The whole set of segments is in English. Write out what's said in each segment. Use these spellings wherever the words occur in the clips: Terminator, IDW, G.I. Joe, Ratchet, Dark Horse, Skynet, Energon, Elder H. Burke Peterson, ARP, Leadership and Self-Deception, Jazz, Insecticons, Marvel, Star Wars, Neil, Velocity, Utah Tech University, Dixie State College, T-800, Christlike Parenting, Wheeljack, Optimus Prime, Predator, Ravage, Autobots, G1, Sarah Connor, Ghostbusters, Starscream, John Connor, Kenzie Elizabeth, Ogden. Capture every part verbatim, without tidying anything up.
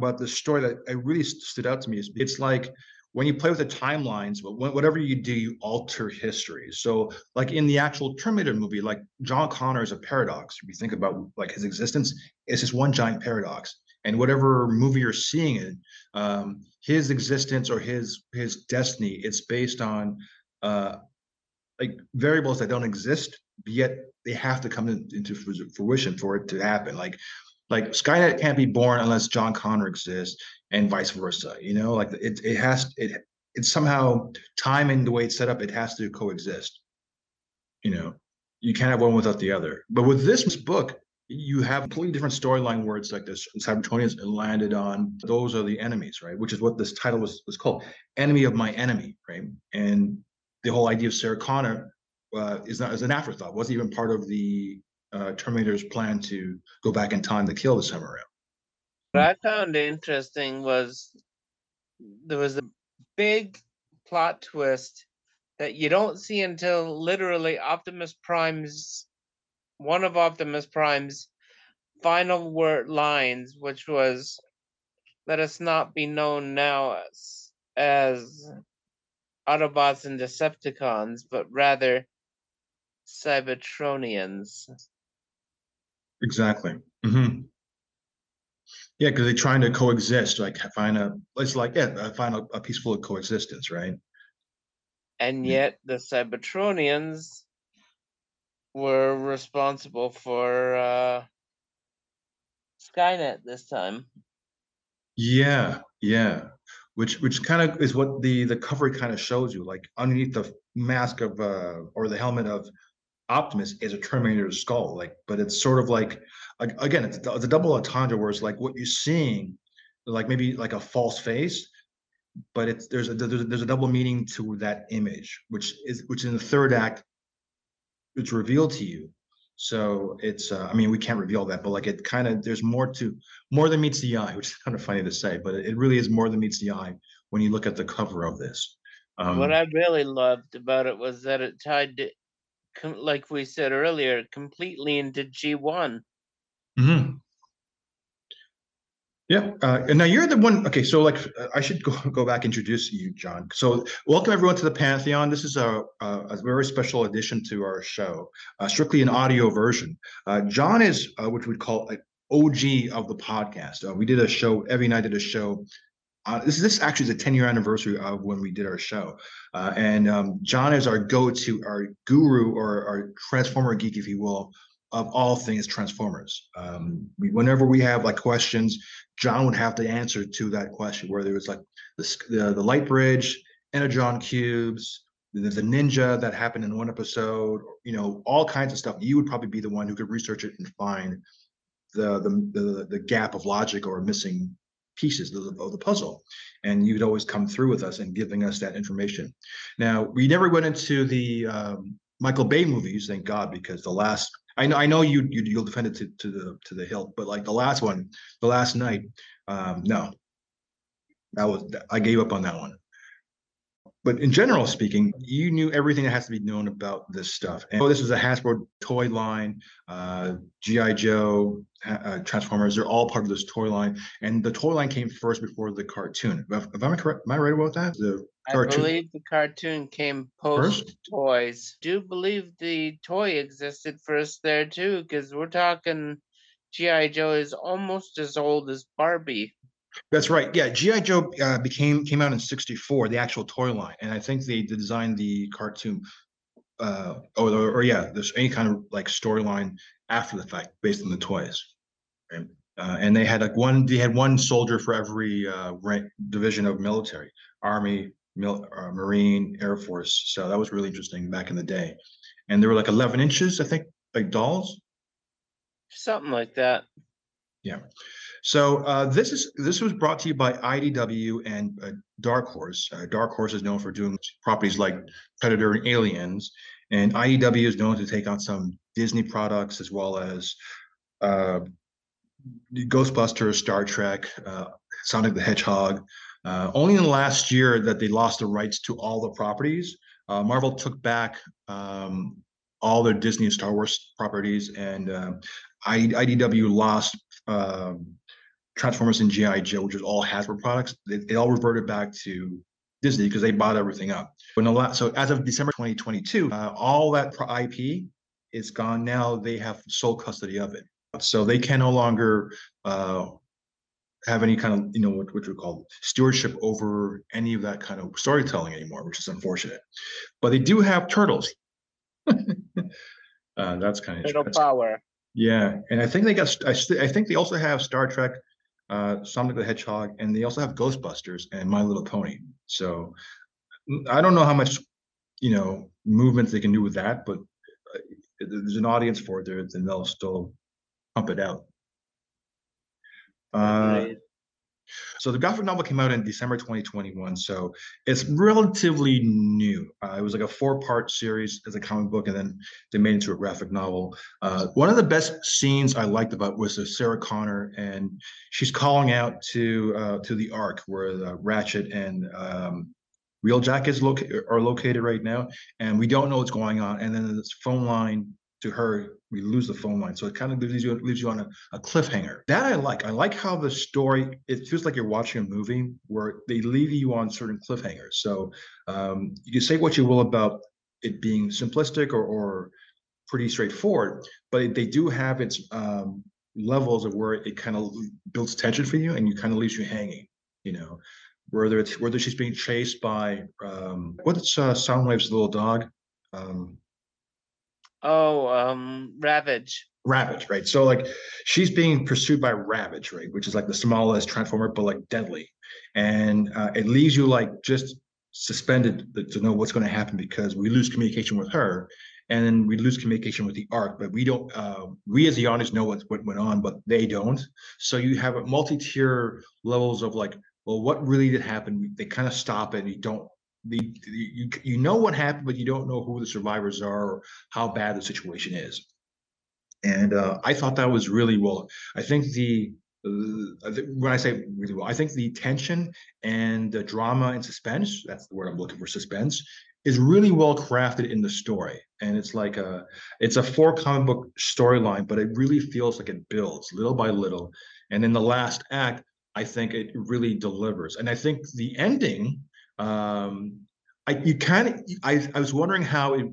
about this story that I really stood out to me is it's like when you play with the timelines, but whatever you do, you alter history. So like in the actual Terminator movie, like John Connor is a paradox. If you think about like his existence, it's just one giant paradox. And whatever movie you're seeing it, um, his existence or his his destiny, it's based on uh, like variables that don't exist, yet they have to come in, into fruition for it to happen. Like like Skynet can't be born unless John Connor exists, and vice versa. You know, like it it has it it's somehow time and the way it's set up, it has to coexist. You know, you can't have one without the other. But with this book, you have completely different storyline words like this. Cybertronians landed on those are the enemies, right? Which is what this title was, was called, Enemy of My Enemy, right? And the whole idea of Sarah Connor uh, is not as an afterthought, wasn't even part of the uh, Terminator's plan to go back in time to kill this time around. What I found interesting was there was a big plot twist that you don't see until literally Optimus Prime's one of Optimus Prime's final word lines, which was, let us not be known now as, as Autobots and Decepticons, but rather Cybertronians. Exactly. Mm-hmm. Yeah, because they're trying to coexist, like find a, it's like, yeah, find a, a peaceful coexistence, right? And yet the Cybertronians were responsible for uh, Skynet this time. Yeah, yeah, which which kind of is what the the cover kind of shows you. Like underneath the mask of uh, or the helmet of Optimus is a Terminator's skull. Like, but it's sort of like again, it's the double entendre where it's like what you're seeing, like maybe like a false face, but it's there's a there's a, there's a double meaning to that image, which is which in the third act. It's revealed to you, so it's uh, I mean we can't reveal that, but like it kind of there's more to more than meets the eye, which is kind of funny to say, but it really is more than meets the eye when you look at the cover of this. Um, what I really loved about it was that it tied to, com- like we said earlier, completely into G one. Mm-hmm. Yeah, uh, and now you're the one. Okay, so like I should go go back introduce you, John. So welcome everyone to the Pantheon. This is a a, a very special addition to our show, uh, strictly an audio version. Uh, John is uh, which we'd call an O G of the podcast. Uh, we did a show every night. Did a show. Uh, this this actually is a ten year anniversary of when we did our show, uh, and um, John is our go to, our guru, or our Transformer geek, if you will, of all things Transformers. Um, we, whenever we have like questions, John would have the answer to that question, whether it was like the, the, the light bridge, energon cubes, the, the ninja that happened in one episode, you know, all kinds of stuff. You would probably be the one who could research it and find the the the, the gap of logic or missing pieces of the, of the puzzle. And you'd always come through with us and giving us that information. Now, we never went into the um, Michael Bay movies, thank God, because the last I know, I know you, you you'll defend it to, to the to the hilt, but like the last one, the last night, um, no, that was I gave up on that one. But in general speaking, you knew everything that has to be known about this stuff. And oh, this is a Hasbro toy line, uh, G I. Joe, uh, Transformers. They're all part of this toy line, and the toy line came first before the cartoon. If, if I'm correct, am I right about that? The cartoon. I believe the cartoon came post first? Toys. I do believe the toy existed first there too, because we're talking G I. Joe is almost as old as Barbie. That's right. Yeah, G I. Joe uh, became came out in sixty-four, the actual toy line, and I think they designed the cartoon, uh, or, or, or yeah, there's any kind of like storyline after the fact based on the toys. Right? Uh, and they had like one, they had one soldier for every uh, rank, division of military, army, Mil- uh, Marine, Air Force. So that was really interesting back in the day. And they were like eleven inches, I think, like dolls, something like that. Yeah. So uh, this is this was brought to you by I D W and uh, Dark Horse. Uh, Dark Horse is known for doing properties like Predator and Aliens, and I D W is known to take on some Disney products as well as uh, Ghostbusters, Star Trek, uh, Sonic the Hedgehog. Uh, only in the last year that they lost the rights to all the properties. Uh, Marvel took back um, all their Disney and Star Wars properties, and uh, I D W lost um, Transformers and G I Joe, which is all Hasbro products, they, they all reverted back to Disney because they bought everything up. When the last, so as of December twenty twenty-two, uh, all that I P is gone now. They have sole custody of it. So they can no longer uh, have any kind of, you know, what, what we call stewardship over any of that kind of storytelling anymore, which is unfortunate. But they do have turtles. uh, that's kind of turtle power. Yeah, and I think they got. I, I think they also have Star Trek, uh, Sonic the Hedgehog, and they also have Ghostbusters and My Little Pony. So I don't know how much, you know, movement they can do with that, but there's an audience for it. There, then they'll still pump it out. Uh, so the graphic novel came out in December twenty twenty-one, so it's relatively new. Uh, it was like a four-part series as a comic book, and then they made it into a graphic novel. Uh, one of the best scenes I liked about was the Sarah Connor, and she's calling out to uh, to the Ark, where the Ratchet and um, Wheeljack is loca are located right now, and we don't know what's going on. And then this phone line to her, we lose the phone line. So it kind of leaves you leaves you on a, a cliffhanger. That I like. I like how the story, it feels like you're watching a movie where they leave you on certain cliffhangers. So um, you can say what you will about it being simplistic or, or pretty straightforward, but it, they do have its um, levels of where it kind of builds tension for you and you kind of leaves you hanging, you know, whether it's, whether she's being chased by, um, what's uh, Soundwave's little dog? Um, Oh, um, Ravage. Ravage, right? So, like, she's being pursued by Ravage, right? Which is like the smallest Transformer, but like deadly, and uh, it leaves you like just suspended to know what's going to happen, because we lose communication with her, and then we lose communication with the Ark, but we don't. Uh, we as the audience know what what went on, but they don't. So you have a multi-tier levels of like, well, what really did happen? They kind of stop it, and you don't. The, the you you know what happened, but you don't know who the survivors are or how bad the situation is. And uh, I thought that was really well. I think the, the when I say really well, I think the tension and the drama and suspense, that's the word I'm looking for, suspense, is really well crafted in the story. And it's like a it's a four comic book storyline, but it really feels like it builds little by little. And in the last act, I think it really delivers. And I think the ending. Um, I you kind of I I was wondering how it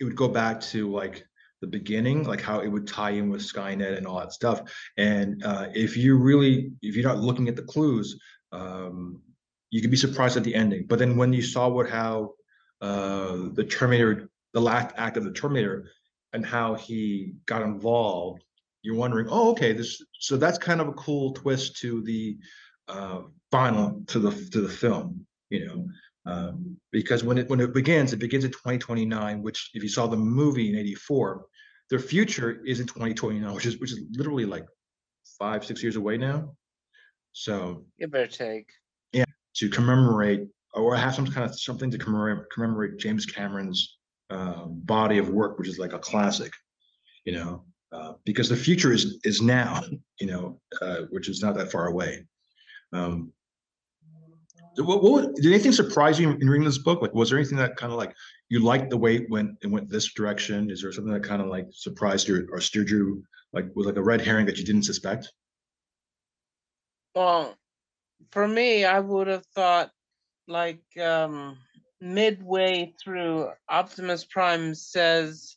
it would go back to like the beginning, like how it would tie in with Skynet and all that stuff. And uh, if you really if you're not looking at the clues, um, you could be surprised at the ending. But then when you saw what how uh, the Terminator, the last act of the Terminator, and how he got involved, you're wondering, oh, okay, this so that's kind of a cool twist to the uh, final to the to the film. You know, um, because when it when it begins, it begins in twenty twenty-nine. Which, if you saw the movie in eighty-four, their future is in twenty twenty-nine, which is which is literally like five, six years away now. So you better take yeah to commemorate or have some kind of something to commemorate commemorate James Cameron's uh, body of work, which is like a classic, you know, uh, because the future is is now, you know, uh, which is not that far away. Um, What, what did anything surprise you in reading this book? Like, was there anything that kind of like you liked the way it went and went this direction? Is there something that kind of like surprised you or steered you, like was like a red herring that you didn't suspect? Well, for me, I would have thought like um, midway through, Optimus Prime says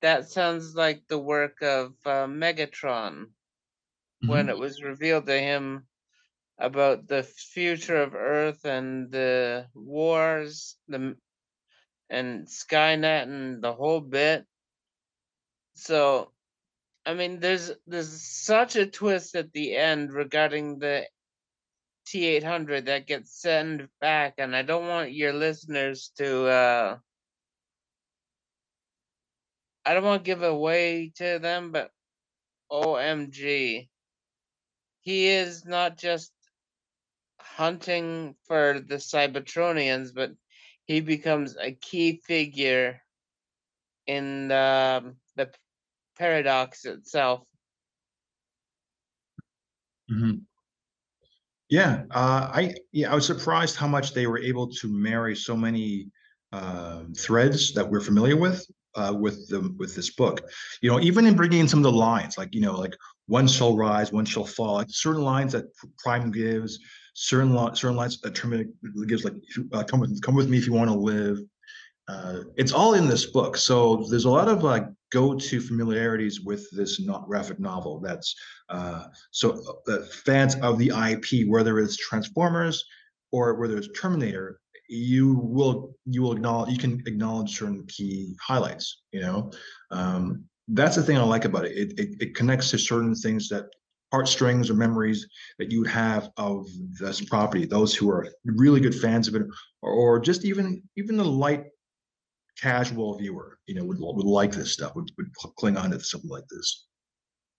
that sounds like the work of uh, Megatron, mm-hmm. when it was revealed to him about the future of Earth and the wars, the and Skynet and the whole bit. So, I mean, there's there's such a twist at the end regarding the T eight hundred that gets sent back, and I don't want your listeners to. Uh, I don't want to give away to them, but O M G, he is not just hunting for the Cybertronians, but he becomes a key figure in the, the paradox itself. Mm-hmm. Yeah, uh, I yeah I was surprised how much they were able to marry so many uh, threads that we're familiar with. Uh, with the with this book, you know, even in bringing in some of the lines, like, you know, like one shall rise, one shall fall. Like certain lines that Prime gives, certain li certain lines that Terminator gives, like uh, come with come with me if you want to live. Uh, it's all in this book, so there's a lot of like go-to familiarities with this not graphic novel. That's uh, so uh, fans of the I P, whether it's Transformers or whether it's Terminator, you will you will acknowledge you can acknowledge certain key highlights. You know, um, that's the thing I like about it. It, it. it connects to certain things that heartstrings or memories that you would have of this property. Those who are really good fans of it, or, or just even even the light. Casual viewer, you know, would would like this stuff. Would would cling on to something like this.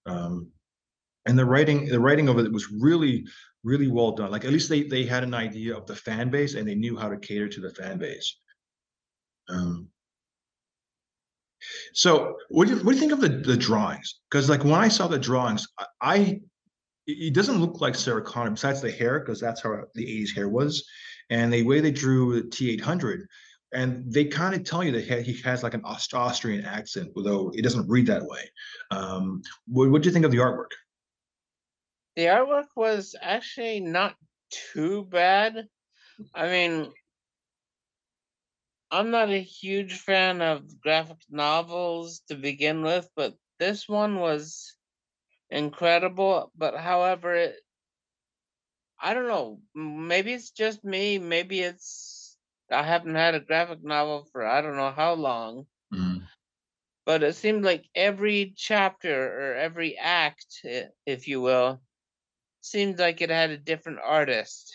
Um, and the writing, the writing of it was really, really well done. Like at least they they had an idea of the fan base, and they knew how to cater to the fan base. Um. So what do you, what do you think of the the drawings? Because like when I saw the drawings, I, I it doesn't look like Sarah Connor besides the hair, because that's how the eighties hair was, and the way they drew the T eight hundred. And they kind of tell you that he has like an Aust Austrian accent, although it doesn't read that way. Um, what what do you think of the artwork? The artwork was actually not too bad. I mean, I'm not a huge fan of graphic novels to begin with, but this one was incredible. But however, it, I don't know, maybe it's just me, maybe it's I haven't had a graphic novel for I don't know how long, mm. but it seemed like every chapter or every act, if you will, seemed like it had a different artist.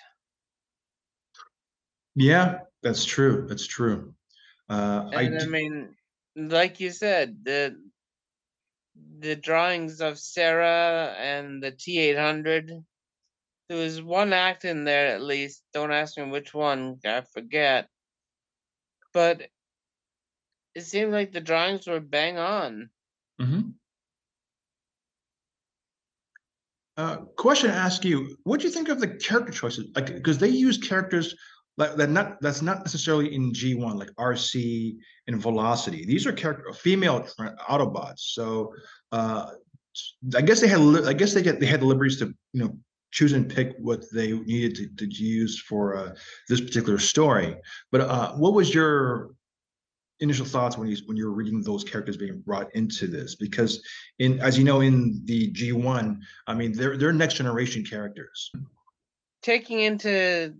Yeah, that's true. That's true. Uh, and I, I mean, like you said, the the drawings of Sarah and the T eight hundred. There was one act in there, at least. Don't ask me which one. I forget. But it seemed like the drawings were bang on. Mm-hmm. Uh, question to ask you: what do you think of the character choices? Like, because they use characters like that, not that's not necessarily in G one, like Arcee and Velocity. These are character female Autobots. So uh, I guess they had. I guess they get they had the liberties to you know. choose and pick what they needed to, to use for uh, this particular story. But uh, what was your initial thoughts when you when you were reading those characters being brought into this? Because in as you know, in the G one, I mean, they're they're next generation characters. Taking into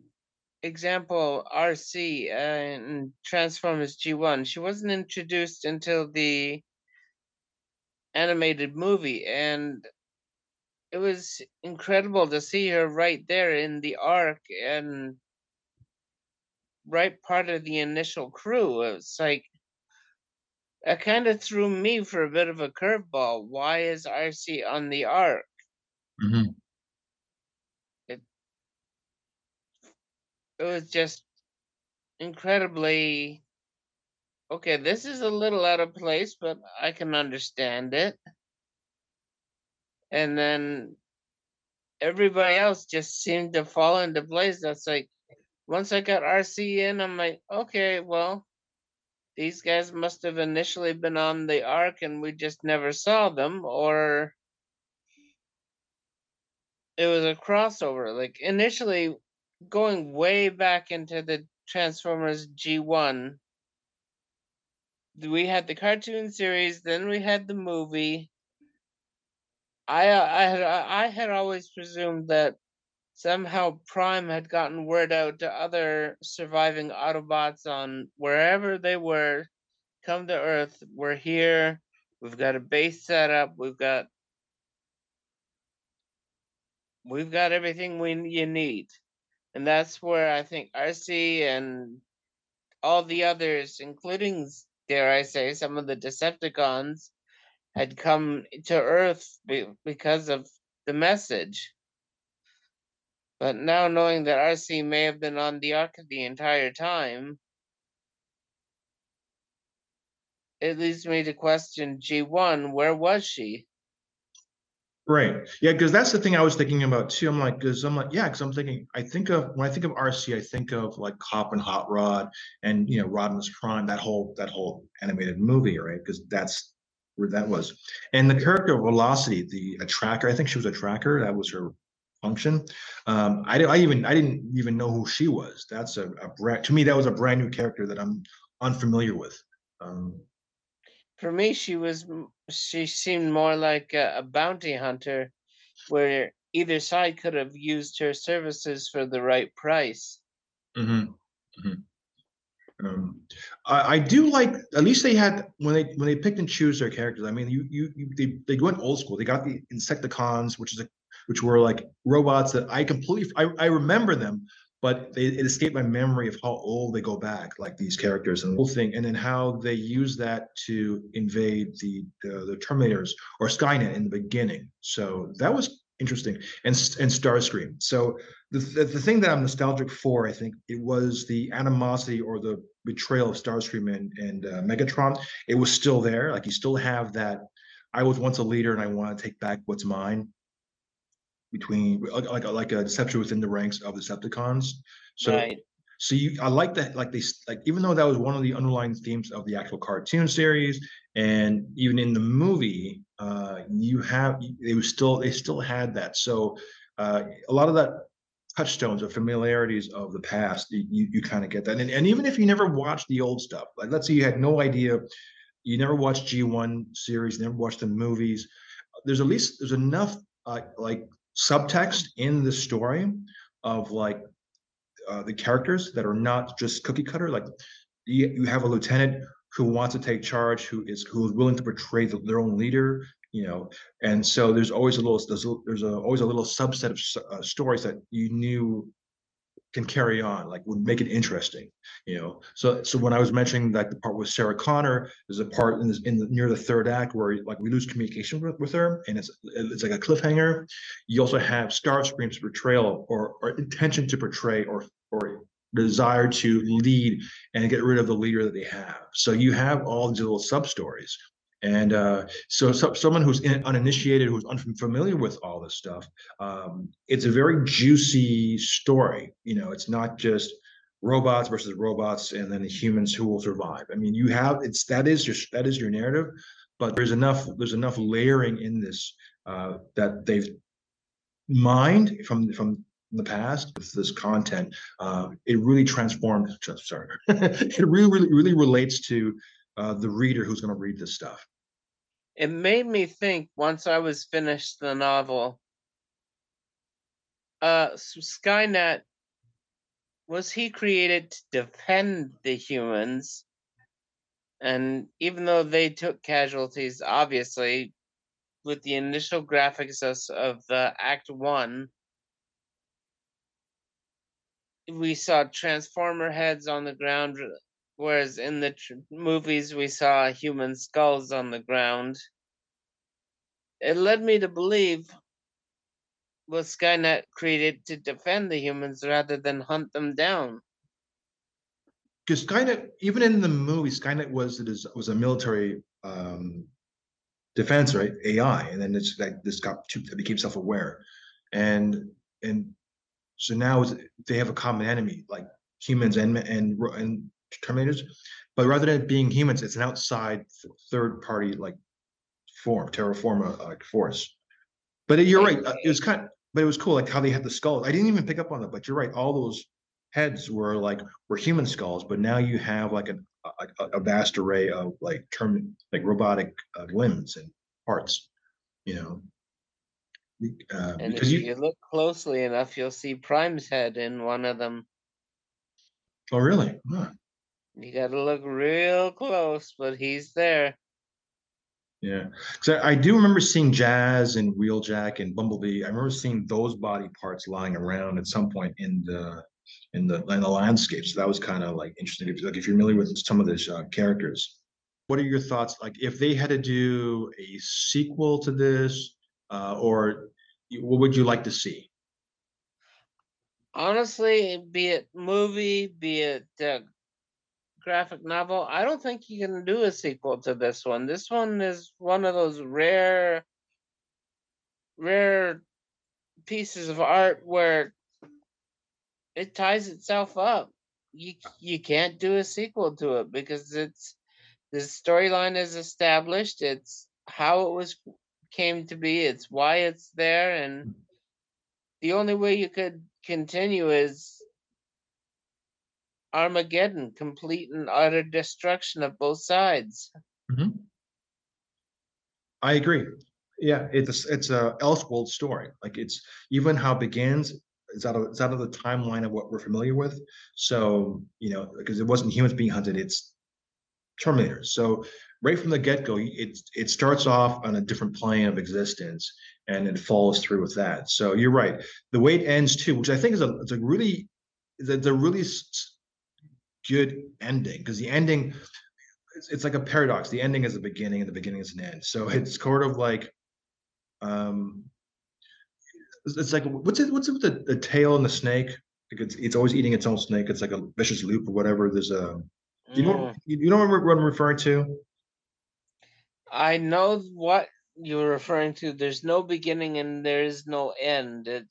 example Arcee in Transformers G one, she wasn't introduced until the animated movie, and it was incredible to see her right there in the arc and right part of the initial crew. It was like, it kind of threw me for a bit of a curveball. Why is Arcee on the arc? Mm-hmm. It, it was just incredibly, okay, this is a little out of place, but I can understand it. And then everybody else just seemed to fall into place. That's like, once I got Arcee in, I'm like, okay, well, these guys must have initially been on the arc and we just never saw them, or it was a crossover. Like initially, going way back into the Transformers G one, we had the cartoon series, then we had the movie. I I had I had always presumed that somehow Prime had gotten word out to other surviving Autobots on wherever they were, come to Earth, we're here, we've got a base set up, we've got we've got everything we you need, and that's where I think Arcee and all the others, including dare I say some of the Decepticons, had come to Earth be because of the message. But now knowing that Arcee may have been on the arc the entire time, it leads me to question G one, where was she? Right, yeah, because that's the thing I was thinking about too. I'm like, because I'm like, yeah, because I'm thinking, I think of, when I think of Arcee, I think of like Hop and Hot Rod and, you know, Optimus Prime, that whole, that whole animated movie, right? Because that's, where that was. And the character of Velocity, the a tracker, I think she was a tracker. That was her function. Um, I, I even I didn't even know who she was. That's a, a brand, to me, that was a brand new character that I'm unfamiliar with. Um, For me, she was she seemed more like a, a bounty hunter, where either side could have used her services for the right price. Mm-hmm. Mm-hmm. Um, I, I do like, at least they had, when they when they picked and choose their characters. I mean, you you, you they they went old school. They got the Insecticons, which is a, which were like robots that I completely I, I remember them, but they, it escaped my memory of how old they go back, like these characters and the whole thing, and then how they use that to invade the the, the Terminators or Skynet in the beginning. So that was interesting, and and Starscream. So the, the the thing that I'm nostalgic for, I think, it was the animosity or the betrayal of Starscream and and uh, Megatron. It was still there, like you still have that. I was once a leader, and I want to take back what's mine. Between like like, like a deception within the ranks of the Decepticons. So right. so you I like that, like they like even though that was one of the underlying themes of the actual cartoon series, and even in the movie, uh, you have they was still they still had that. So uh, a lot of that touchstones or familiarities of the past, you you kind of get that. And and even if you never watched the old stuff, like let's say you had no idea, you never watched G one series, never watched the movies, there's at least there's enough uh, like subtext in the story of like uh, the characters that are not just cookie cutter. Like you, you have a lieutenant who wants to take charge, who is who is willing to betray the, their own leader, you know. And so there's always a little there's a, there's a, always a little subset of uh, stories that you knew can carry on, like would make it interesting, you know. So so when I was mentioning like the part with Sarah Connor, there's a part in, this, in the, near the third act where like we lose communication with, with her, and it's it's like a cliffhanger. You also have Starscream's betrayal or, or intention to betray or or desire to lead and get rid of the leader that they have. So you have all these little sub stories, and uh, so, so someone who's in, uninitiated, who's unfamiliar with all this stuff, um, it's a very juicy story. You know, it's not just robots versus robots and then the humans who will survive. I mean, you have it's that is your that is your narrative, but there's enough there's enough layering in this uh, that they've mined from from. In the past with this content. Uh, it really transformed, sorry, it really, really, really relates to uh, the reader who's going to read this stuff. It made me think once I was finished the novel, uh, Skynet, was he created to defend the humans? And even though they took casualties, obviously, with the initial graphics of uh, Act One, we saw Transformer heads on the ground, whereas in the tr movies we saw human skulls on the ground. It led me to believe was Skynet created to defend the humans rather than hunt them down. Because Skynet, even in the movie, Skynet was it is was a military um, defense, right? A I, and then it's like this got too, it became self-aware, and and. So now they have a common enemy, like humans and and and Terminators, but rather than it being humans, it's an outside third party like form, terraforma like force. But you're right, it was kind of, but it was cool like how they had the skulls. I didn't even pick up on that, but you're right. All those heads were like were human skulls, but now you have like a a, a vast array of like term like robotic uh, limbs and parts, you know. Uh, and if you, you look closely enough, you'll see Prime's head in one of them. Oh, really? Huh. You got to look real close, but he's there. Yeah, because I, I do remember seeing Jazz and Wheeljack and Bumblebee. I remember seeing those body parts lying around at some point in the in the in the landscape. So that was kind of like interesting. If, like if you're familiar with some of these uh, characters, what are your thoughts? Like if they had to do a sequel to this. Uh, or what would you like to see? Honestly, be it movie, be it uh, graphic novel, I don't think you can do a sequel to this one. This one is one of those rare, rare pieces of art where it ties itself up. You you can't do a sequel to it because it's the storyline is established. It's how it was came to be, it's why it's there, and the only way you could continue is Armageddon, complete and utter destruction of both sides. Mm-hmm. I agree. Yeah, it's it's a Elseworld story. Like, it's even how it begins is out of it's out of the timeline of what we're familiar with. So, you know, because it wasn't humans being hunted, it's Terminators. So right from the get-go, it it starts off on a different plane of existence, and it follows through with that. So you're right. The way it ends too, which I think is a it's a really it's a really good ending, because the ending it's, it's like a paradox. The ending is a beginning, and the beginning is an end. So it's sort of like, um, it's like what's it what's it with the, the tail and the snake? Like it's it's always eating its own snake. It's like a vicious loop or whatever. There's a You know, you know what I'm referring to? I know what you're referring to. There's no beginning and there is no end. It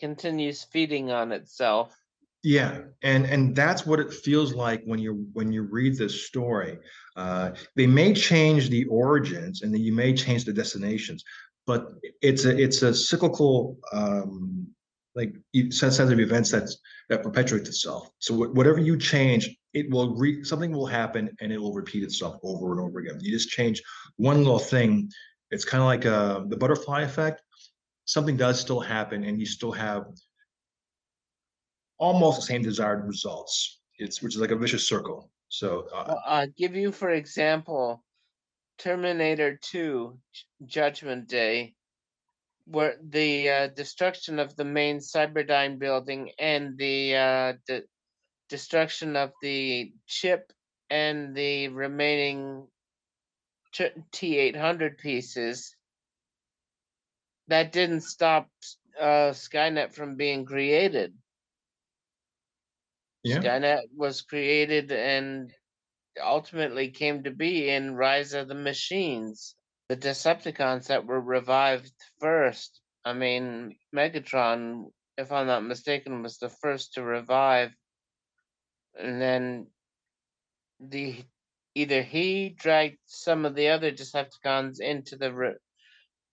continues feeding on itself. Yeah, and and that's what it feels like when you when you read this story. Uh, they may change the origins, and then you may change the destinations, but it's a it's a cyclical um, like set of events that's that perpetuates itself. So whatever you change, it will re something will happen, and it will repeat itself over and over again. You just change one little thing. It's kind of like uh, the butterfly effect. Something does still happen, and you still have almost the same desired results. It's which is like a vicious circle. So uh, well, I'll give you, for example, Terminator two, Judgment Day, where the uh, destruction of the main Cyberdyne building and the uh, the destruction of the chip and the remaining T eight hundred pieces, that didn't stop uh, Skynet from being created. Yeah. Skynet was created and ultimately came to be in Rise of the Machines. The Decepticons that were revived first. I mean, Megatron, if I'm not mistaken, was the first to revive. And then the either he dragged some of the other Decepticons into the re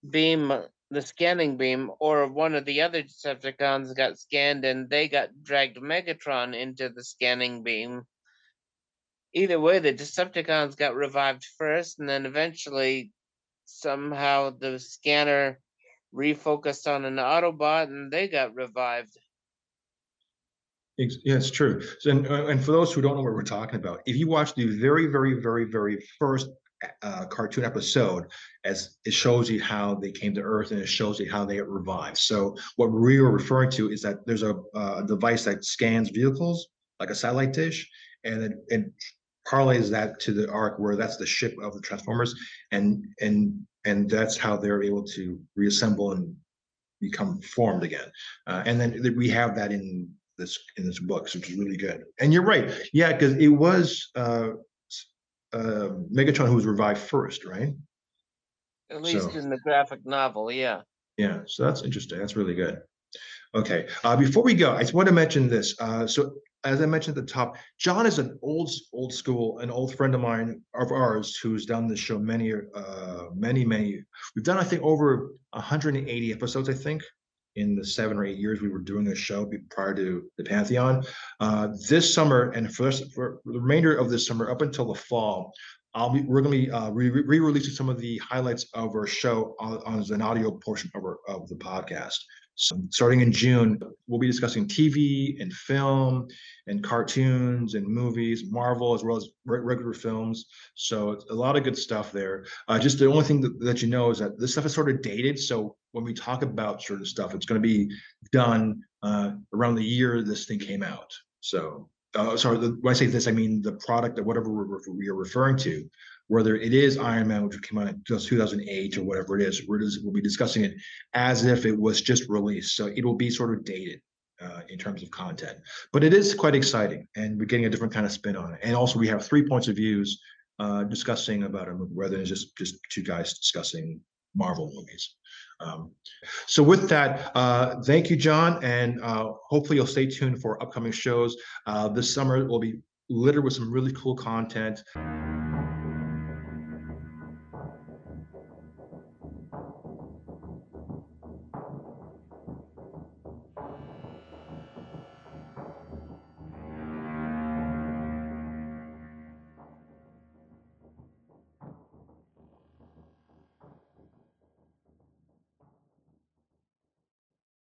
beam, the scanning beam, or one of the other Decepticons got scanned and they got dragged Megatron into the scanning beam. Either way, the Decepticons got revived first, and then eventually somehow the scanner refocused on an Autobot and they got revived. Yeah, it's true. So, and, and for those who don't know what we're talking about, if you watch the very, very, very, very first uh, cartoon episode, as it shows you how they came to Earth, and it shows you how they revived. So what we are referring to is that there's a uh, device that scans vehicles, like a satellite dish, and it, it parlays that to the Ark, where that's the ship of the Transformers, and and and that's how they're able to reassemble and become formed again. Uh, and then we have that in this in this book, which is really good. And you're right, yeah, because it was uh, uh, Megatron who was revived first, right? At least so, in the graphic novel, yeah. Yeah, so that's interesting. That's really good. Okay, uh, before we go, I just want to mention this. Uh, so as I mentioned at the top, John is an old old school, an old friend of mine of ours who's done this show many, uh, many, many. We've done, I think, over one hundred eighty episodes, I think, in the seven or eight years we were doing this show prior to the Pantheon. Uh, this summer, and for, this, for the remainder of this summer, up until the fall, I'll be, we're going to be uh, re-releasing some of the highlights of our show on, on an audio portion of, our, of the podcast. So starting in June, we'll be discussing T V and film and cartoons and movies, Marvel, as well as regular films. So it's a lot of good stuff there. Uh, just the only thing that, that you know is that this stuff is sort of dated. So when we talk about certain stuff, it's going to be done uh, around the year this thing came out. So uh, sorry, the, when I say this, I mean the product or whatever we're, we're referring to, whether it is Iron Man, which came out in two thousand eight or whatever it is, we're just, we'll be discussing it as if it was just released. So it will be sort of dated uh, in terms of content, but it is quite exciting, and we're getting a different kind of spin on it. And also we have three points of views uh, discussing about a movie, rather than just, just two guys discussing Marvel movies. Um, so with that, uh, thank you, John. And uh, hopefully you'll stay tuned for upcoming shows. Uh, this summer will be littered with some really cool content.